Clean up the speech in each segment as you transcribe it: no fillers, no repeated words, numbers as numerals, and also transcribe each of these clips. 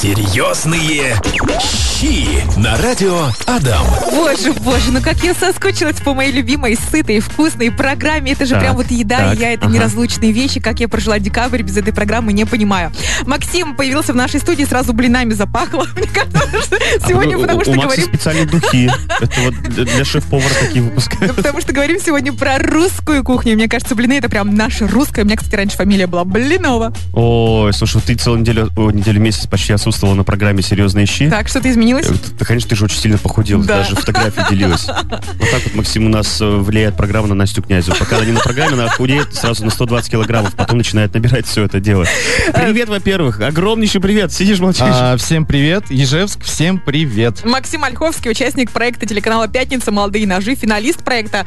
Серьезные щи на радио Адам. Боже, боже, ну как я соскучилась по моей любимой, сытой, вкусной программе. Это же так, прям вот еда, так, и я, это неразлучные вещи. Как я прожила декабрь без этой программы, не понимаю. Максим появился в нашей студии, сразу блинами запахло. Мне кажется, сегодня, потому что говорим... У Макса специальные духи. Это вот для шеф-повара такие выпускают. Потому что говорим сегодня про русскую кухню. Мне кажется, блины — это прям наша русская. У меня, кстати, раньше фамилия была Блинова. Ой, слушай, ты целую неделю, месяц почти отсутствовала на программе «Серьезные щи». Так, что-то изменилось? Да, конечно, ты же очень сильно похудела, да. Даже фотографии делилась. Вот так вот, Максим, у нас влияет программа на Настю Князеву. Пока она не на программе, она худеет сразу на 120 килограммов, потом начинает набирать все это дело. Привет, во-первых, огромнейший привет. Сидишь, молчишь. Всем привет, Ижевск, всем привет. Максим Ольховский, участник проекта телеканала «Пятница», «Молодые ножи», финалист проекта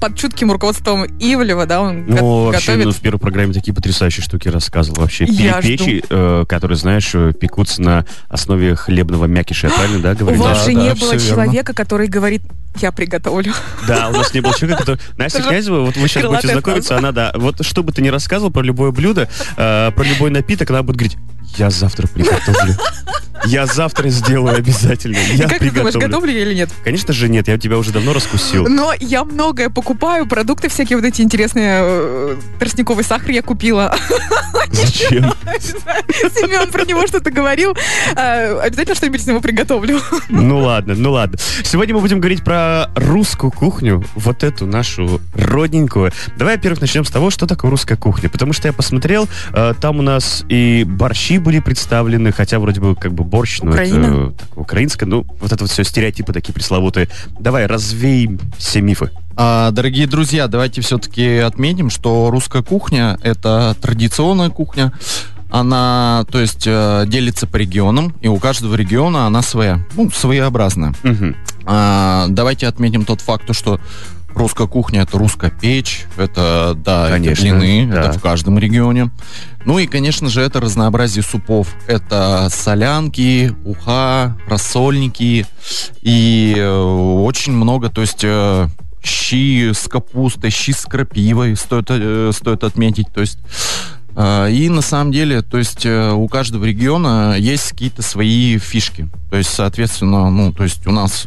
под чутким руководством Ивлева, да, он готовит. Ну, в первой программе такие потрясающие штуки рассказывал вообще. Перепечи, которые, знаешь, пекутся на основе хлебного мякиша. Я правильно, да, говорю? У вас же не было человека, который говорит: я приготовлю. Да, у нас не было человека, который... Настя Князева, вот вы сейчас будете знакомиться, она, да, вот что бы ты ни рассказывал про любое блюдо, про любой напиток, она будет говорить: я завтра приготовлю. Я завтра сделаю обязательно. Я как приготовлю. Ты думаешь, готовлю я или нет? Конечно же нет, я тебя уже давно раскусил. Но я многое покупаю, продукты всякие вот эти интересные. Тростниковый сахар я купила. Зачем? Семен про него что-то говорил. Обязательно что-нибудь с него приготовлю. Ну ладно, ну ладно. Сегодня мы будем говорить про русскую кухню, вот эту нашу родненькую. Давай, во-первых, начнем с того, что такое русская кухня. Потому что я посмотрел, там у нас и борщи были представлены, хотя вроде бы как бы борщ, но это украинское, ну вот это вот все стереотипы такие пресловутые. Давай развеем все мифы. Дорогие друзья, давайте все-таки отметим, что русская кухня — это традиционная кухня. Она, то есть, делится по регионам, и у каждого региона она своя, ну, своеобразная. Угу. Давайте отметим тот факт, что русская кухня — это русская печь, это, да, конечно, это блины, да, это в каждом регионе. Ну и, конечно же, это разнообразие супов. Это солянки, уха, рассольники и очень много, то есть... щи с капустой, щи с крапивой, стоит отметить. То есть, и на самом деле, то есть, у каждого региона есть какие-то свои фишки. То есть, соответственно, ну, то есть у нас,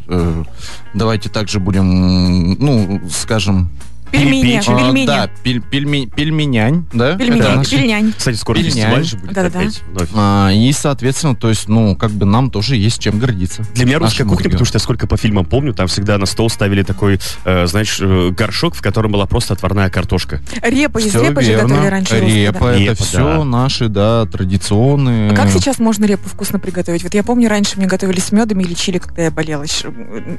давайте также будем, ну, скажем... Пельмени. Да, пельменянь, да? Пельменянь. Кстати, скоро фестиваль же будет опять вновь. И, соответственно, то есть, ну, как бы нам тоже есть чем гордиться. Для меня русская кухня, потому что я сколько по фильмам помню, там всегда на стол ставили такой, знаешь, горшок, в котором была просто отварная картошка. Репа, из репы же готовили раньше. Репа, это все наши, да, традиционные. А как сейчас можно репу вкусно приготовить? Вот я помню, раньше мне готовили с медом или чили, когда я болела.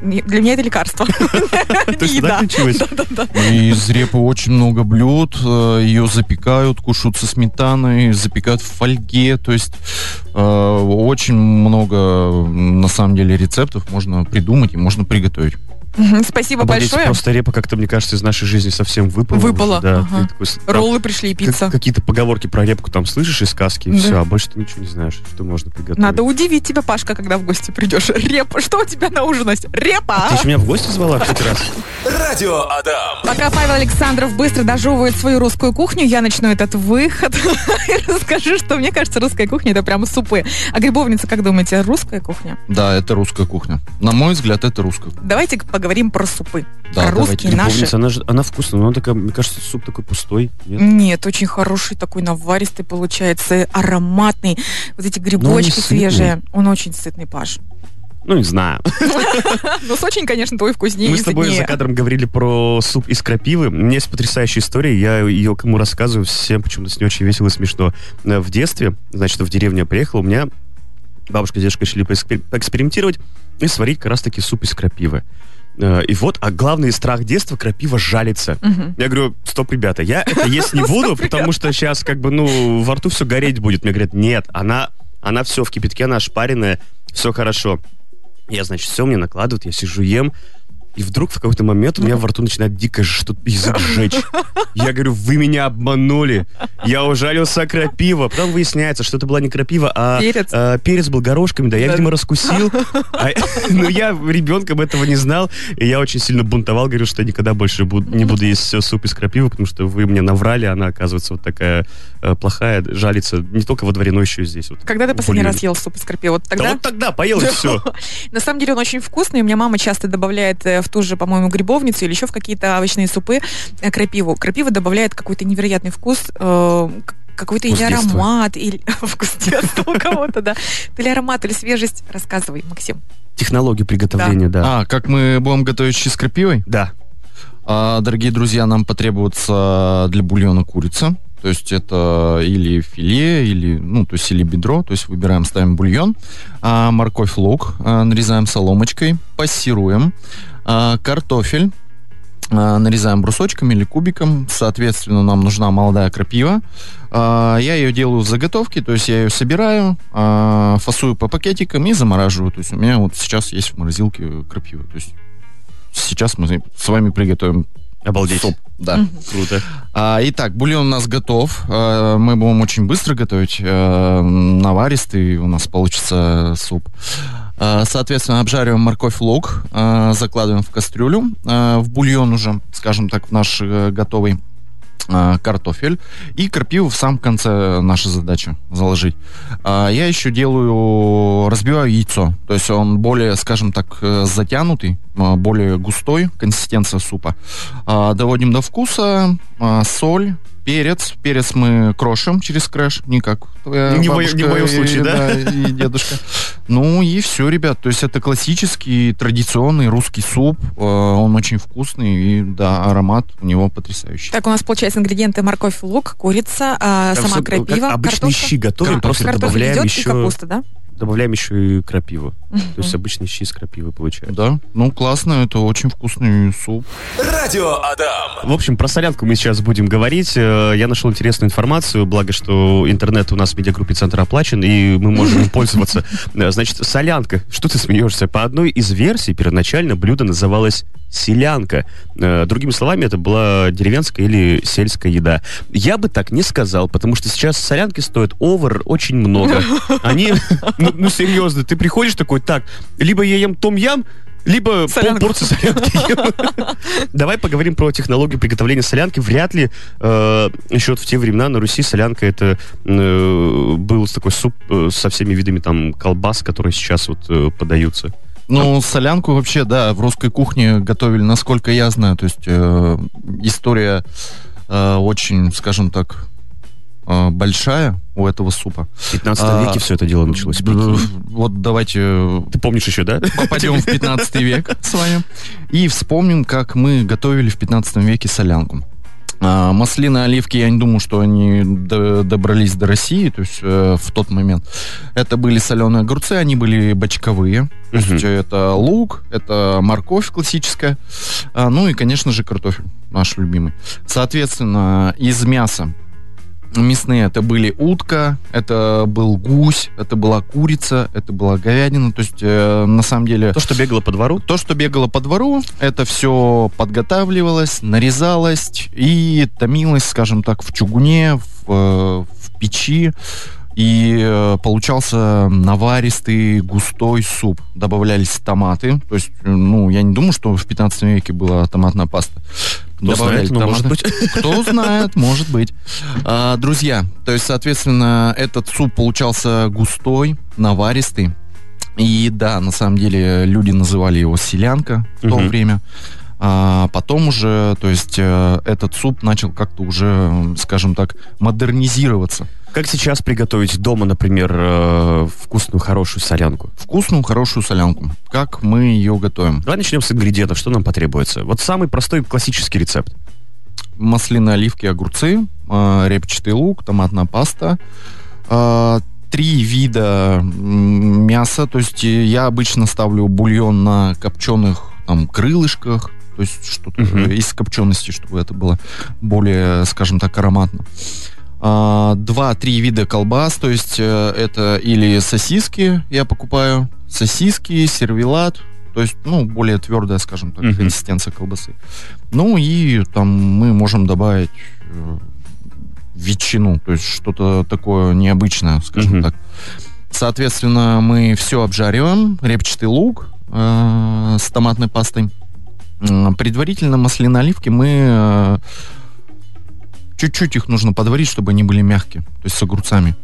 Для меня это лекарство. Ты всегда отключилась? Да. Из репы очень много блюд, ее запекают, кушают со сметаной, запекают в фольге, то есть очень много, на самом деле, рецептов можно придумать и можно приготовить. Спасибо большое. Просто репа как-то, мне кажется, из нашей жизни совсем выпала. Да. Ага. Такой, роллы пришли и пицца. Какие-то поговорки про репку там слышишь из сказки, и да. Все, а больше ты ничего не знаешь, что можно приготовить. Надо удивить тебя, Пашка, когда в гости придешь. Репа, что у тебя на ужин есть? Репа! Ты же меня в гости звала в тот раз. Радио Адам. Пока Павел Александров быстро дожевывает свою русскую кухню, я начну этот выход и расскажу, что мне кажется, русская кухня — это прямо супы. А грибовница, как думаете, русская кухня? Да, это русская кухня. На мой взгляд, это русская кухня. Давайте поговорим про супы. Да, про русские наши. Она вкусная, но она такая, мне кажется, суп такой пустой. Нет, очень хороший, такой наваристый получается, ароматный. Вот эти грибочки свежие. Он очень сытный, Паш. Ну, не знаю. Ну, с очень, конечно, твой вкуснее. Мы с тобой за кадром говорили про суп из крапивы. У меня есть потрясающая история. Я ее кому рассказываю, всем почему-то с ней очень весело и смешно. В детстве, значит, в деревню я приехал, у меня бабушка с дедушкой решили поэкспериментировать и сварить как раз-таки суп из крапивы. И вот, а главный страх детства — крапива жалится. Угу. Я говорю: стоп, ребята, я это есть не буду, потому что сейчас как бы, ну, во рту все гореть будет. Мне говорят: нет, она все в кипятке, она ошпаренная, все хорошо. Я, значит, все мне накладывают, я сижу, ем. И вдруг в какой-то момент у меня во рту начинает дико что-то, язык жечь. Я говорю, вы меня обманули. Я ужалился крапива. Потом выясняется, что это была не крапива, а перец был горошками. Да, я, видимо, раскусил. Но я ребенком этого не знал. И я очень сильно бунтовал. Говорю, что я никогда больше не буду есть суп из крапивы, потому что вы мне наврали. Она, оказывается, вот такая плохая. Жалится не только во дворе, но еще и здесь. Когда ты последний раз ел суп из крапивы? Вот тогда? Да вот тогда поел и все. На самом деле он очень вкусный. У меня мама часто добавляет в ту же, по-моему, грибовницу или еще в какие-то овощные супы крапиву. Крапива добавляет какой-то невероятный вкус, какой-то вкус или детства. Аромат, или вкус детства у кого-то, да. Или аромат, или свежесть. Рассказывай, Максим. Технологию приготовления, да. Как мы будем готовить щи с крапивой? Да. Дорогие друзья, нам потребуется для бульона курица. То есть это или филе, или, то есть или бедро. То есть выбираем, ставим бульон. Морковь, лук нарезаем соломочкой, пассируем. Картофель нарезаем брусочками или кубиком. Соответственно, нам нужна молодая крапива. Я ее делаю в заготовке, то есть я ее собираю, фасую по пакетикам и замораживаю. То есть у меня вот сейчас есть в морозилке крапива. То есть сейчас мы с вами приготовим. Обалдеть. Суп. Да. Круто. Итак, бульон у нас готов. Мы будем очень быстро готовить. Наваристый у нас получится суп. Соответственно, обжариваем морковь, лук, закладываем в кастрюлю, в бульон уже, скажем так, в наш готовый картофель. И крапиву в самом конце наша задача заложить. Я еще делаю, разбиваю яйцо. То есть он более, скажем так, затянутый, более густой, консистенция супа. Доводим до вкуса, соль, перец. Перец мы крошим через крэш, не как твоя бабушка, не в моем случае, да? И дедушка. Ну и все, ребят. То есть это классический, традиционный русский суп. Он очень вкусный и, да, аромат у него потрясающий. Так, у нас, получается, ингредиенты: морковь, лук, курица, сама крапива, обычные щи готовим, просто добавляем еще... Картофель идет и капуста, да? Добавляем еще и крапиву. То есть обычные щи с крапивой получается. Да, классно, это очень вкусный суп. Радио Адам. В общем, про солянку мы сейчас будем говорить. Я нашел интересную информацию, благо, что интернет у нас в медиагруппе «Центр» оплачен, и мы можем им пользоваться. Значит, солянка. Что ты смеешься? По одной из версий, первоначально блюдо называлось селянка. Другими словами, это была деревенская или сельская еда. Я бы так не сказал, потому что сейчас солянки стоят овер очень много. Они... серьезно, ты приходишь такой, либо я ем том-ям, либо полпорции солянки ем. Давай поговорим про технологию приготовления солянки. Вряд ли еще в те времена на Руси солянка это был такой суп со всеми видами колбас, которые сейчас подаются. Солянку вообще, да, в русской кухне готовили, насколько я знаю. То есть история очень, скажем так, большая у этого супа. В 15 веке все это дело началось. Вот давайте... Ты помнишь еще, да? Попадем в 15 век с вами. И вспомним, как мы готовили в 15 веке солянку. Маслины, оливки, я не думаю, что они добрались до России, то есть в тот момент. Это были соленые огурцы, они были бочковые. То есть это лук, это морковь классическая, ну и, конечно же, картофель, наш любимый. Соответственно, из мяса мясные, это были утка, это был гусь, это была курица, это была говядина, то есть на самом деле... То, что бегало по двору? То, что бегало по двору, это все подготавливалось, нарезалось и томилось, скажем так, в чугуне, в печи, и получался наваристый густой суп. Добавлялись томаты, то есть, я не думаю, что в 15 веке была томатная паста. Кто добавляли знает, может быть. Кто знает, может быть. Друзья, то есть, соответственно, этот суп получался густой, наваристый. И да, на самом деле, люди называли его селянка в то время. Потом уже, то есть, этот суп начал как-то уже, скажем так, модернизироваться. Как сейчас приготовить дома, например, вкусную, хорошую солянку? Вкусную, хорошую солянку. Как мы ее готовим? Давай начнем с ингредиентов. Что нам потребуется? Вот самый простой классический рецепт. Маслины, оливки, огурцы, репчатый лук, томатная паста, 3 вида мяса. То есть я обычно ставлю бульон на копченых крылышках. То есть что-то из копчености, чтобы это было более, скажем так, ароматно. 2-3 вида колбас, то есть это или сосиски, я покупаю сосиски, сервелат, То есть, ну, более твердая, скажем так, консистенция колбасы. Ну, и там мы можем добавить ветчину, то есть что-то такое необычное, скажем так. Соответственно, мы все обжариваем, репчатый лук с томатной пастой. Предварительно маслины-оливки мы... Чуть-чуть их нужно подварить, чтобы они были мягкие, то есть с огурцами.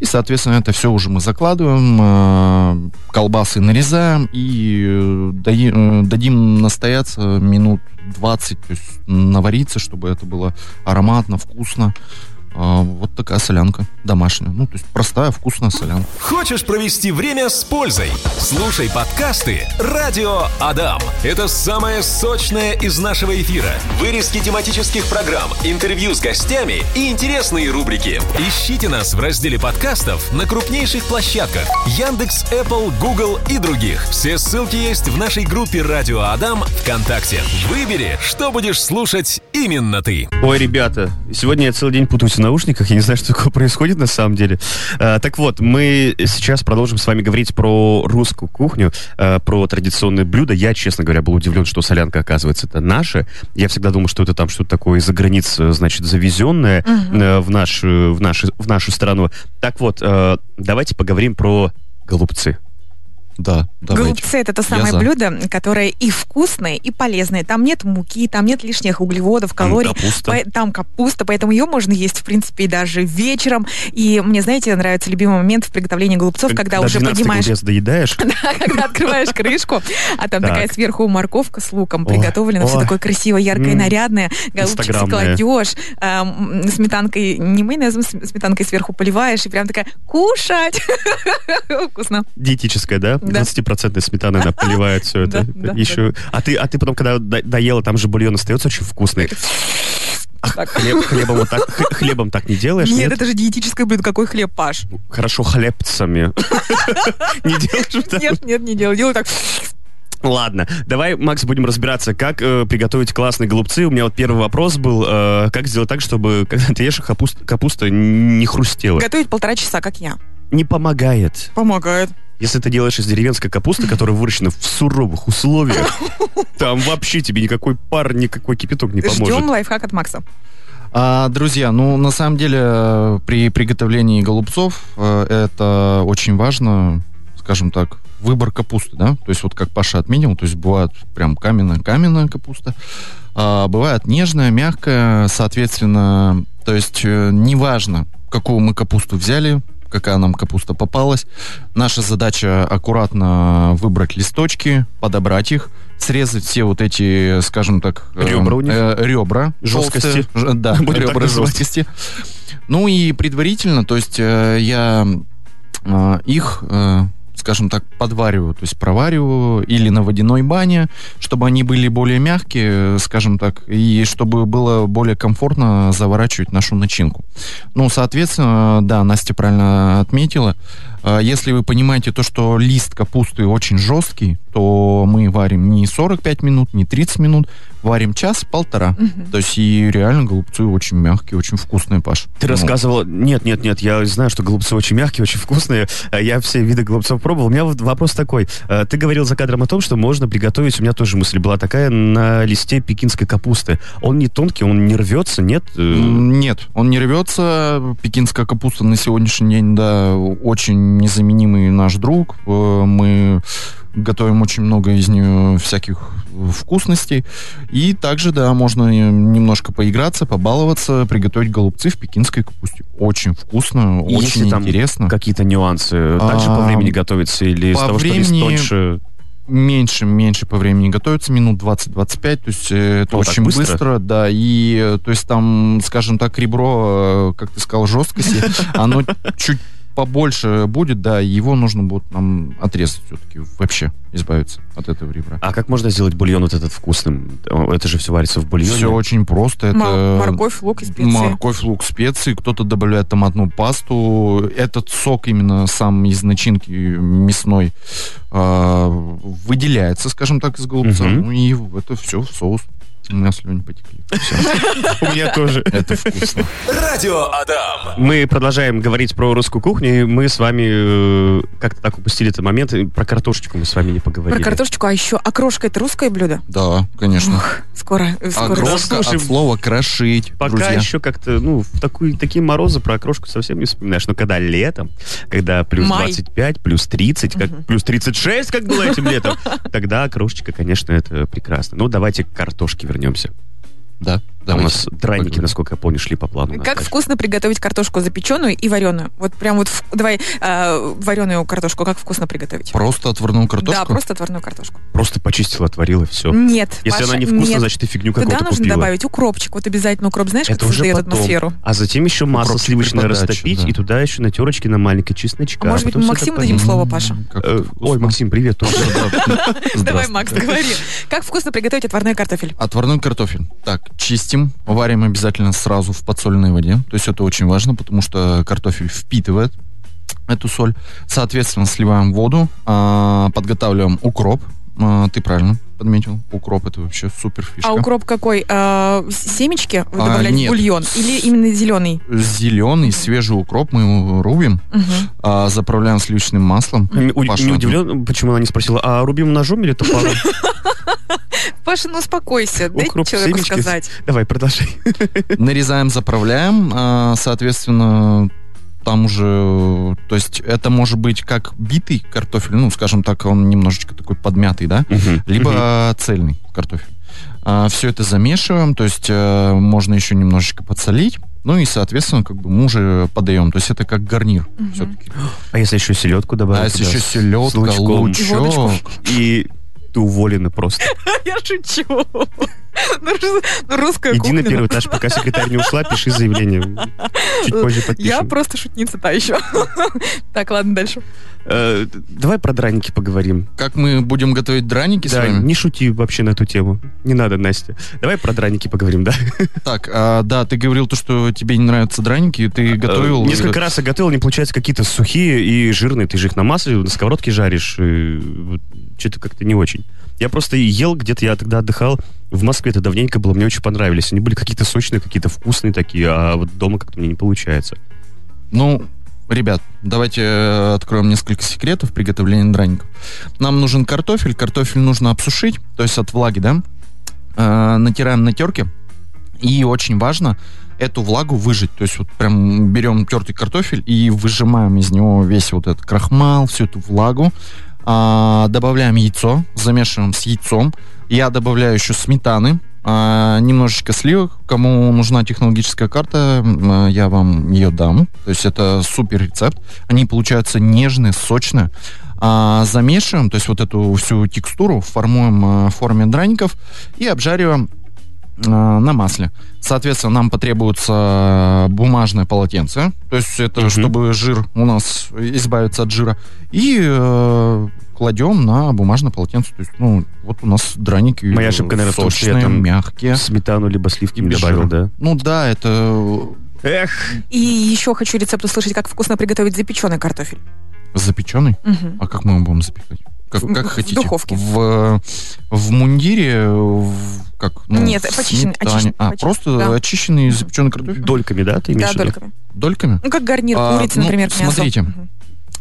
И, соответственно, это все уже мы закладываем, колбасы нарезаем и дадим настояться минут 20, то есть навариться, чтобы это было ароматно, вкусно. Вот такая солянка домашняя. Ну, то есть простая, вкусная солянка. Хочешь провести время с пользой? Слушай подкасты «Радио Адам». Это самое сочное из нашего эфира. Вырезки тематических программ, интервью с гостями и интересные рубрики. Ищите нас в разделе подкастов на крупнейших площадках Яндекс, Apple, Google и других. Все ссылки есть в нашей группе «Радио Адам» ВКонтакте. Выбери, что будешь слушать именно ты. Ой, ребята, сегодня я целый день путаюсь наушниках, я не знаю, что такое происходит на самом деле. Так вот, мы сейчас продолжим с вами говорить про русскую кухню, про традиционные блюда. Я, честно говоря, был удивлен, что солянка, оказывается, это наша. Я всегда думал, что это там что-то такое из-за границ, значит, завезенное в нашу страну. Так вот, давайте поговорим про голубцы. Да, голубцы — это то самое блюдо, которое и вкусное, и полезное. Там нет муки, там нет лишних углеводов, калорий. Там капуста, поэтому ее можно есть, в принципе, и даже вечером. И мне, знаете, нравится любимый момент в приготовлении голубцов, когда уже поднимаешь... Когда 12 доедаешь. Когда открываешь крышку, а там такая сверху морковка с луком приготовлена, все такое красивое, яркое, нарядное. Голубчик складешь, сметанкой, не майонезом, сметанкой сверху поливаешь, и прям такая «кушать!» Вкусно. Диетическое, да? 20% сметаны она поливает все это. Еще. А ты потом, когда доела, там же бульон остается очень вкусный. А хлебом так не делаешь? Нет, это же диетическое блюдо. Какой хлеб, Паш? Хорошо, хлебцами. Не делаешь так? Нет, не делаю. Делаю так... Ладно, давай, Макс, будем разбираться, как приготовить классные голубцы. У меня вот первый вопрос был, как сделать так, чтобы, когда ты ешь, капуста не хрустела. Готовить 1,5 часа, как я. Не помогает. Помогает. Если ты делаешь из деревенской капусты, которая выращена в суровых условиях, там вообще тебе никакой пар, никакой кипяток не поможет. Ждем лайфхак от Макса. Друзья, ну, на самом деле, при приготовлении голубцов это очень важно, скажем так, выбор капусты, да? То есть вот как Паша отметил, то есть бывает прям каменная капуста, бывает нежная, мягкая, соответственно, то есть неважно, какую мы капусту взяли, какая нам капуста попалась. Наша задача аккуратно выбрать листочки, подобрать их, срезать все вот эти, скажем так, ребра жесткости. Да, ребра жесткости. Ну и предварительно, то есть я их, скажем так, подвариваю, то есть провариваю или на водяной бане, чтобы они были более мягкие, скажем так, и чтобы было более комфортно заворачивать нашу начинку. Ну, соответственно, да, Настя правильно отметила, если вы понимаете то, что лист капусты очень жесткий, то мы варим не 45 минут, не 30 минут, варим час-полтора. То есть и реально голубцы очень мягкие, очень вкусные, Паш. Ты рассказывал... Нет, я знаю, что голубцы очень мягкие, очень вкусные. Я все виды голубцов пробовал. У меня вот вопрос такой. Ты говорил за кадром о том, что можно приготовить, у меня тоже мысль была такая, на листе пекинской капусты. Он не тонкий, он не рвется, нет? Нет, он не рвется. Пекинская капуста на сегодняшний день, да, очень незаменимый наш друг. Мы готовим очень много из нее всяких вкусностей. И также, да, можно немножко поиграться, побаловаться, приготовить голубцы в пекинской капусте. Очень вкусно, и очень интересно. Какие-то нюансы? Также по времени готовится или из того, что лист тоньше? Меньше по времени готовится, минут 20-25, то есть это очень быстро, да, и то есть там, скажем так, ребро, как ты сказал, жесткости, оно чуть побольше будет, да, его нужно будет нам отрезать все-таки, вообще избавиться от этого ребра. А как можно сделать бульон вот этот вкусным? Это же все варится в бульоне. Все очень просто. Это морковь, лук и специи. Морковь, лук, специи. Кто-то добавляет томатную пасту. Этот сок именно сам из начинки мясной выделяется, скажем так, из голубца. Ну и это все в соус. У меня слюни потекли. У меня тоже. Это вкусно. Радио Адам. Мы продолжаем говорить про русскую кухню. И мы с вами как-то так упустили этот момент. И про картошечку мы с вами не поговорили. Про картошечку, а еще окрошка — это русское блюдо? Да, конечно. Ох, скоро. Окрошка, да, от слова крошить. Пока, друзья, еще как-то, в такие морозы про окрошку совсем не вспоминаешь. Но когда летом, когда плюс май. 25, плюс 30, плюс 36, как было этим летом, тогда окрошечка, конечно, это прекрасно. Ну, давайте к картошке вернемся. Да. Там у нас драники, насколько я помню, шли по плану. Как вкусно приготовить картошку запеченную и вареную. Вот прям вот, давай вареную картошку, как вкусно приготовить. Просто отварную картошку? Да, просто отварную картошку. Просто почистила, отварила, все. Нет, если Паша, она не вкусна, значит, ты фигню какую-то купила. Туда нужно добавить укропчик. Вот обязательно укроп, знаешь, это как создает потом атмосферу. А затем еще масло сливочное растопить, да. И туда еще на терочке на маленькой чесночка. А может быть, Максиму дадим слово, Паша? Ой, Максим, привет. Давай, Макс, говори. Как вкусно приготовить отварной картофель? Отварной картофель. Так, чистим. Варим обязательно сразу в подсоленной воде. То есть это очень важно, потому что картофель впитывает эту соль. Соответственно, сливаем воду, подготавливаем укроп. Ты правильно подметил. Укроп — это вообще супер фишка. А укроп какой? Семечки вы добавляете в бульон? Или именно зеленый? Зеленый, свежий укроп. Мы его рубим, заправляем сливочным маслом. Не удивлен, почему она не спросила, а рубим ножом или топором? Паша, успокойся. Дай человеку сказать. Давай, продолжай. Нарезаем, заправляем. Соответственно, там уже... То есть это может быть как битый картофель, скажем так, он немножечко такой подмятый, да? Либо цельный картофель. Все это замешиваем, то есть можно еще немножечко подсолить. И, соответственно, мы уже подаем. То есть это как гарнир все-таки. А если еще селедку добавить? А если еще селедка, лучок... И... Ты уволена просто. Я шучу. Русская кухня. Иди на первый этаж, пока секретарь не ушла, пиши заявление. Чуть позже подпишем. Я просто шутница та еще. Так, ладно, дальше. Давай про драники поговорим. Как мы будем готовить драники с вами? Да, не шути вообще на эту тему. Не надо, Настя. Давай про драники поговорим, да? Так, да, ты говорил то, что тебе не нравятся драники, ты готовил... Несколько раз я готовил, они получаются какие-то сухие и жирные. Ты же их на масле, на сковородке жаришь. Что-то как-то не очень. Я просто ел где-то, я тогда отдыхал. В Москве это давненько было, мне очень понравились. Они были какие-то сочные, какие-то вкусные такие, а вот дома как-то мне не получается. Ребят, давайте откроем несколько секретов приготовления драников. Нам нужен картофель. Картофель нужно обсушить, то есть от влаги, да? Натираем на терке. И очень важно эту влагу выжать. То есть вот прям берем тертый картофель и выжимаем из него весь вот этот крахмал, всю эту влагу. Добавляем яйцо, замешиваем с яйцом. Я добавляю еще сметаны, немножечко сливок. Кому нужна технологическая карта, я вам ее дам. То есть это супер рецепт. Они получаются нежные, сочные. Замешиваем, то есть вот эту всю текстуру формуем в форме драников и обжариваем на масле. Соответственно, нам потребуется бумажное полотенце, то есть это чтобы жир у нас избавиться от жира, и кладем на бумажное полотенце. То есть, вот у нас драники. Моя ошибка, наверное, сочные, в том, что я там мягкие. Сметану либо сливки не добавил, да? Да, это... Эх! И еще хочу рецепт услышать, как вкусно приготовить запеченный картофель. Запеченный? А как мы его будем запекать? Как хотите. В духовке. В мундире, Нет, почищенный. Просто очищенный запеченный картофель. Дольками, да, ты имеешь в виду? Да, дольками. Дольками? Как гарнир курицы, например, к мясу. Смотрите,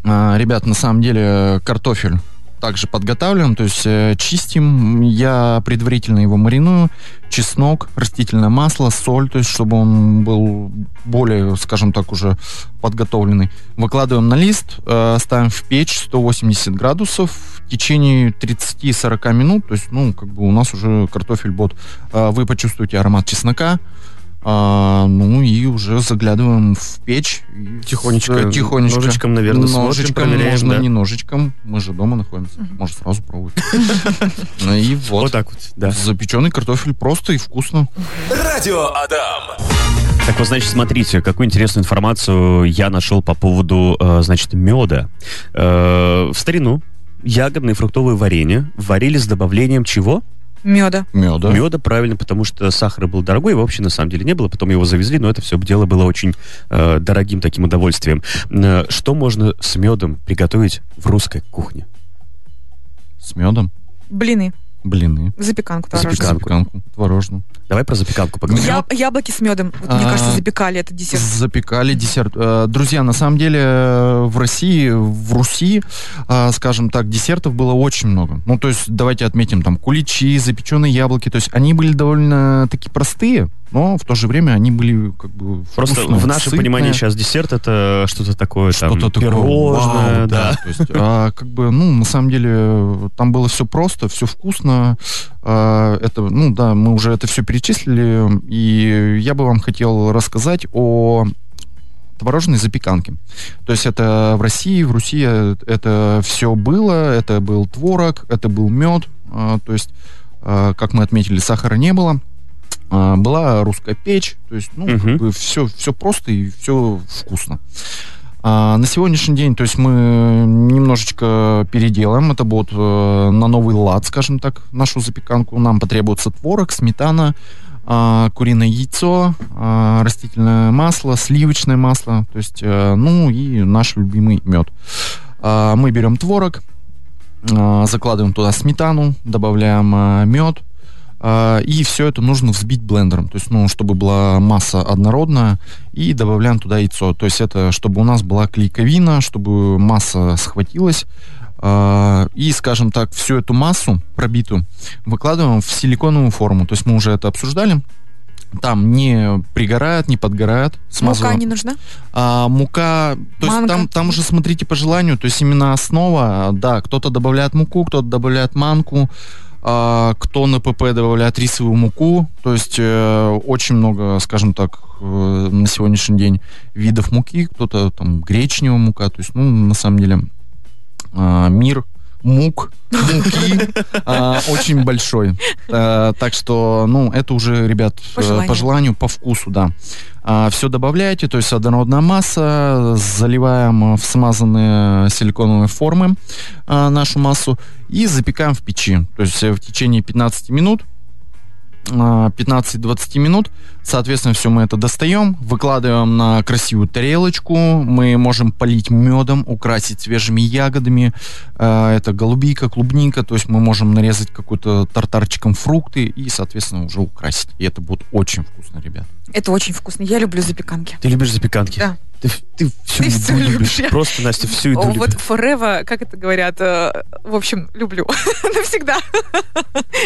ребят, на самом деле картофель также подготавливаем, то есть чистим. Я предварительно его мариную. Чеснок, растительное масло, соль, то есть чтобы он был более, скажем так, уже подготовленный. Выкладываем на лист, ставим в печь 180 градусов в течение 30-40 минут. То есть, у нас уже картофель бот. Вы почувствуете аромат чеснока. И уже заглядываем в печь. Тихонечко. Ножичком, наверное, ножичком, можно, да? Не ножичком. Мы же дома находимся. Может, сразу пробовать. И вот так вот, да. Запеченный картофель просто и вкусно. Радио Адам. Так вот, значит, смотрите, какую интересную информацию я нашел по поводу, меда. В старину ягодные и фруктовые варенья варили с добавлением чего? Меда. Меда, правильно, потому что сахар был дорогой, его вообще на самом деле не было, потом его завезли, но это все дело было очень дорогим таким удовольствием. Что можно с медом приготовить в русской кухне? С медом? Блины. Блины. Запеканку творожную. Давай про запеканку поговорим. Яблоки с медом. Вот, мне кажется, запекали этот десерт. Запекали десерт. Друзья, на самом деле в России, в Руси, скажем так, десертов было очень много. Ну, то есть, давайте отметим там куличи, запеченные яблоки. То есть, они были довольно-таки простые, но в то же время они были как бы просто вкусные, в нашем понимании сейчас десерт это что-то такое, что-то там, пирожное, вау, да. То есть, как бы, ну, на самом деле, там было все просто, все вкусно. Это, ну, да, мы уже это все перечислили, и я бы вам хотел рассказать о творожной запеканке. То есть это в России, в Руси это все было, это был творог, это был мед, то есть, как мы отметили, сахара не было. Была русская печь, то есть, ну, как бы все просто и все вкусно. На сегодняшний день, то есть, мы немножечко переделаем, это будет на новый лад, скажем так, нашу запеканку. Нам потребуется творог, сметана, куриное яйцо, растительное масло, сливочное масло, то есть, ну, и наш любимый мед. Мы берем творог, закладываем туда сметану, добавляем мед, и все это нужно взбить блендером, то есть, ну, чтобы была масса однородная, и добавляем туда яйцо, то есть это, чтобы у нас была клейковина, чтобы масса схватилась, и, скажем так, всю эту массу пробитую выкладываем в силиконовую форму, то есть мы уже это обсуждали, там не пригорает, не подгорает. Мука не нужна? Мука, то есть там уже смотрите по желанию, то есть именно основа, да, кто-то добавляет муку, кто-то добавляет манку, кто на ПП добавляет рисовую муку, то есть очень много, скажем так, на сегодняшний день видов муки, кто-то там гречневая мука, то есть, ну, на самом деле, мир муки очень большой. Так что, ну, это уже, ребят, по желанию, по вкусу, да. Все добавляете, то есть однородная масса, заливаем в смазанные силиконовые формы нашу массу и запекаем в печи. То есть в течение 15 минут, 15-20 минут, соответственно, все мы это достаем, выкладываем на красивую тарелочку, мы можем полить медом, украсить свежими ягодами, это голубика, клубника, то есть мы можем нарезать какой-то тартарчиком фрукты и, соответственно, уже украсить. И это будет очень вкусно, ребят. Это очень вкусно, я люблю запеканки. Ты любишь запеканки? Да. Ты всю еду любишь. Просто, Настя, всю еду любишь. Вот forever, как это говорят, в общем, люблю. Навсегда.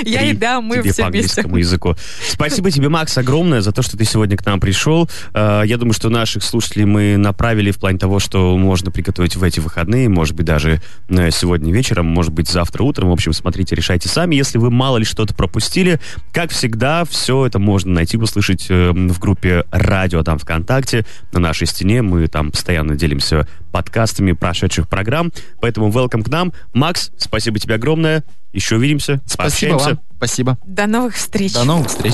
Я еда, мы все вместе. По английскому языку. Спасибо тебе, Макс, огромное за то, что ты сегодня к нам пришел. Я думаю, что наших слушателей мы направили в плане того, что можно приготовить в эти выходные, может быть, даже сегодня вечером, может быть, завтра утром. В общем, смотрите, решайте сами. Если вы мало ли что-то пропустили, как всегда, все это можно найти, услышать в группе «Радио Адам» ВКонтакте, на нашей стене. Мы там постоянно делимся подкастами прошедших программ. Поэтому welcome к нам. Макс, спасибо тебе огромное. Еще увидимся. Спасибо вам. Спасибо. До новых встреч. До новых встреч.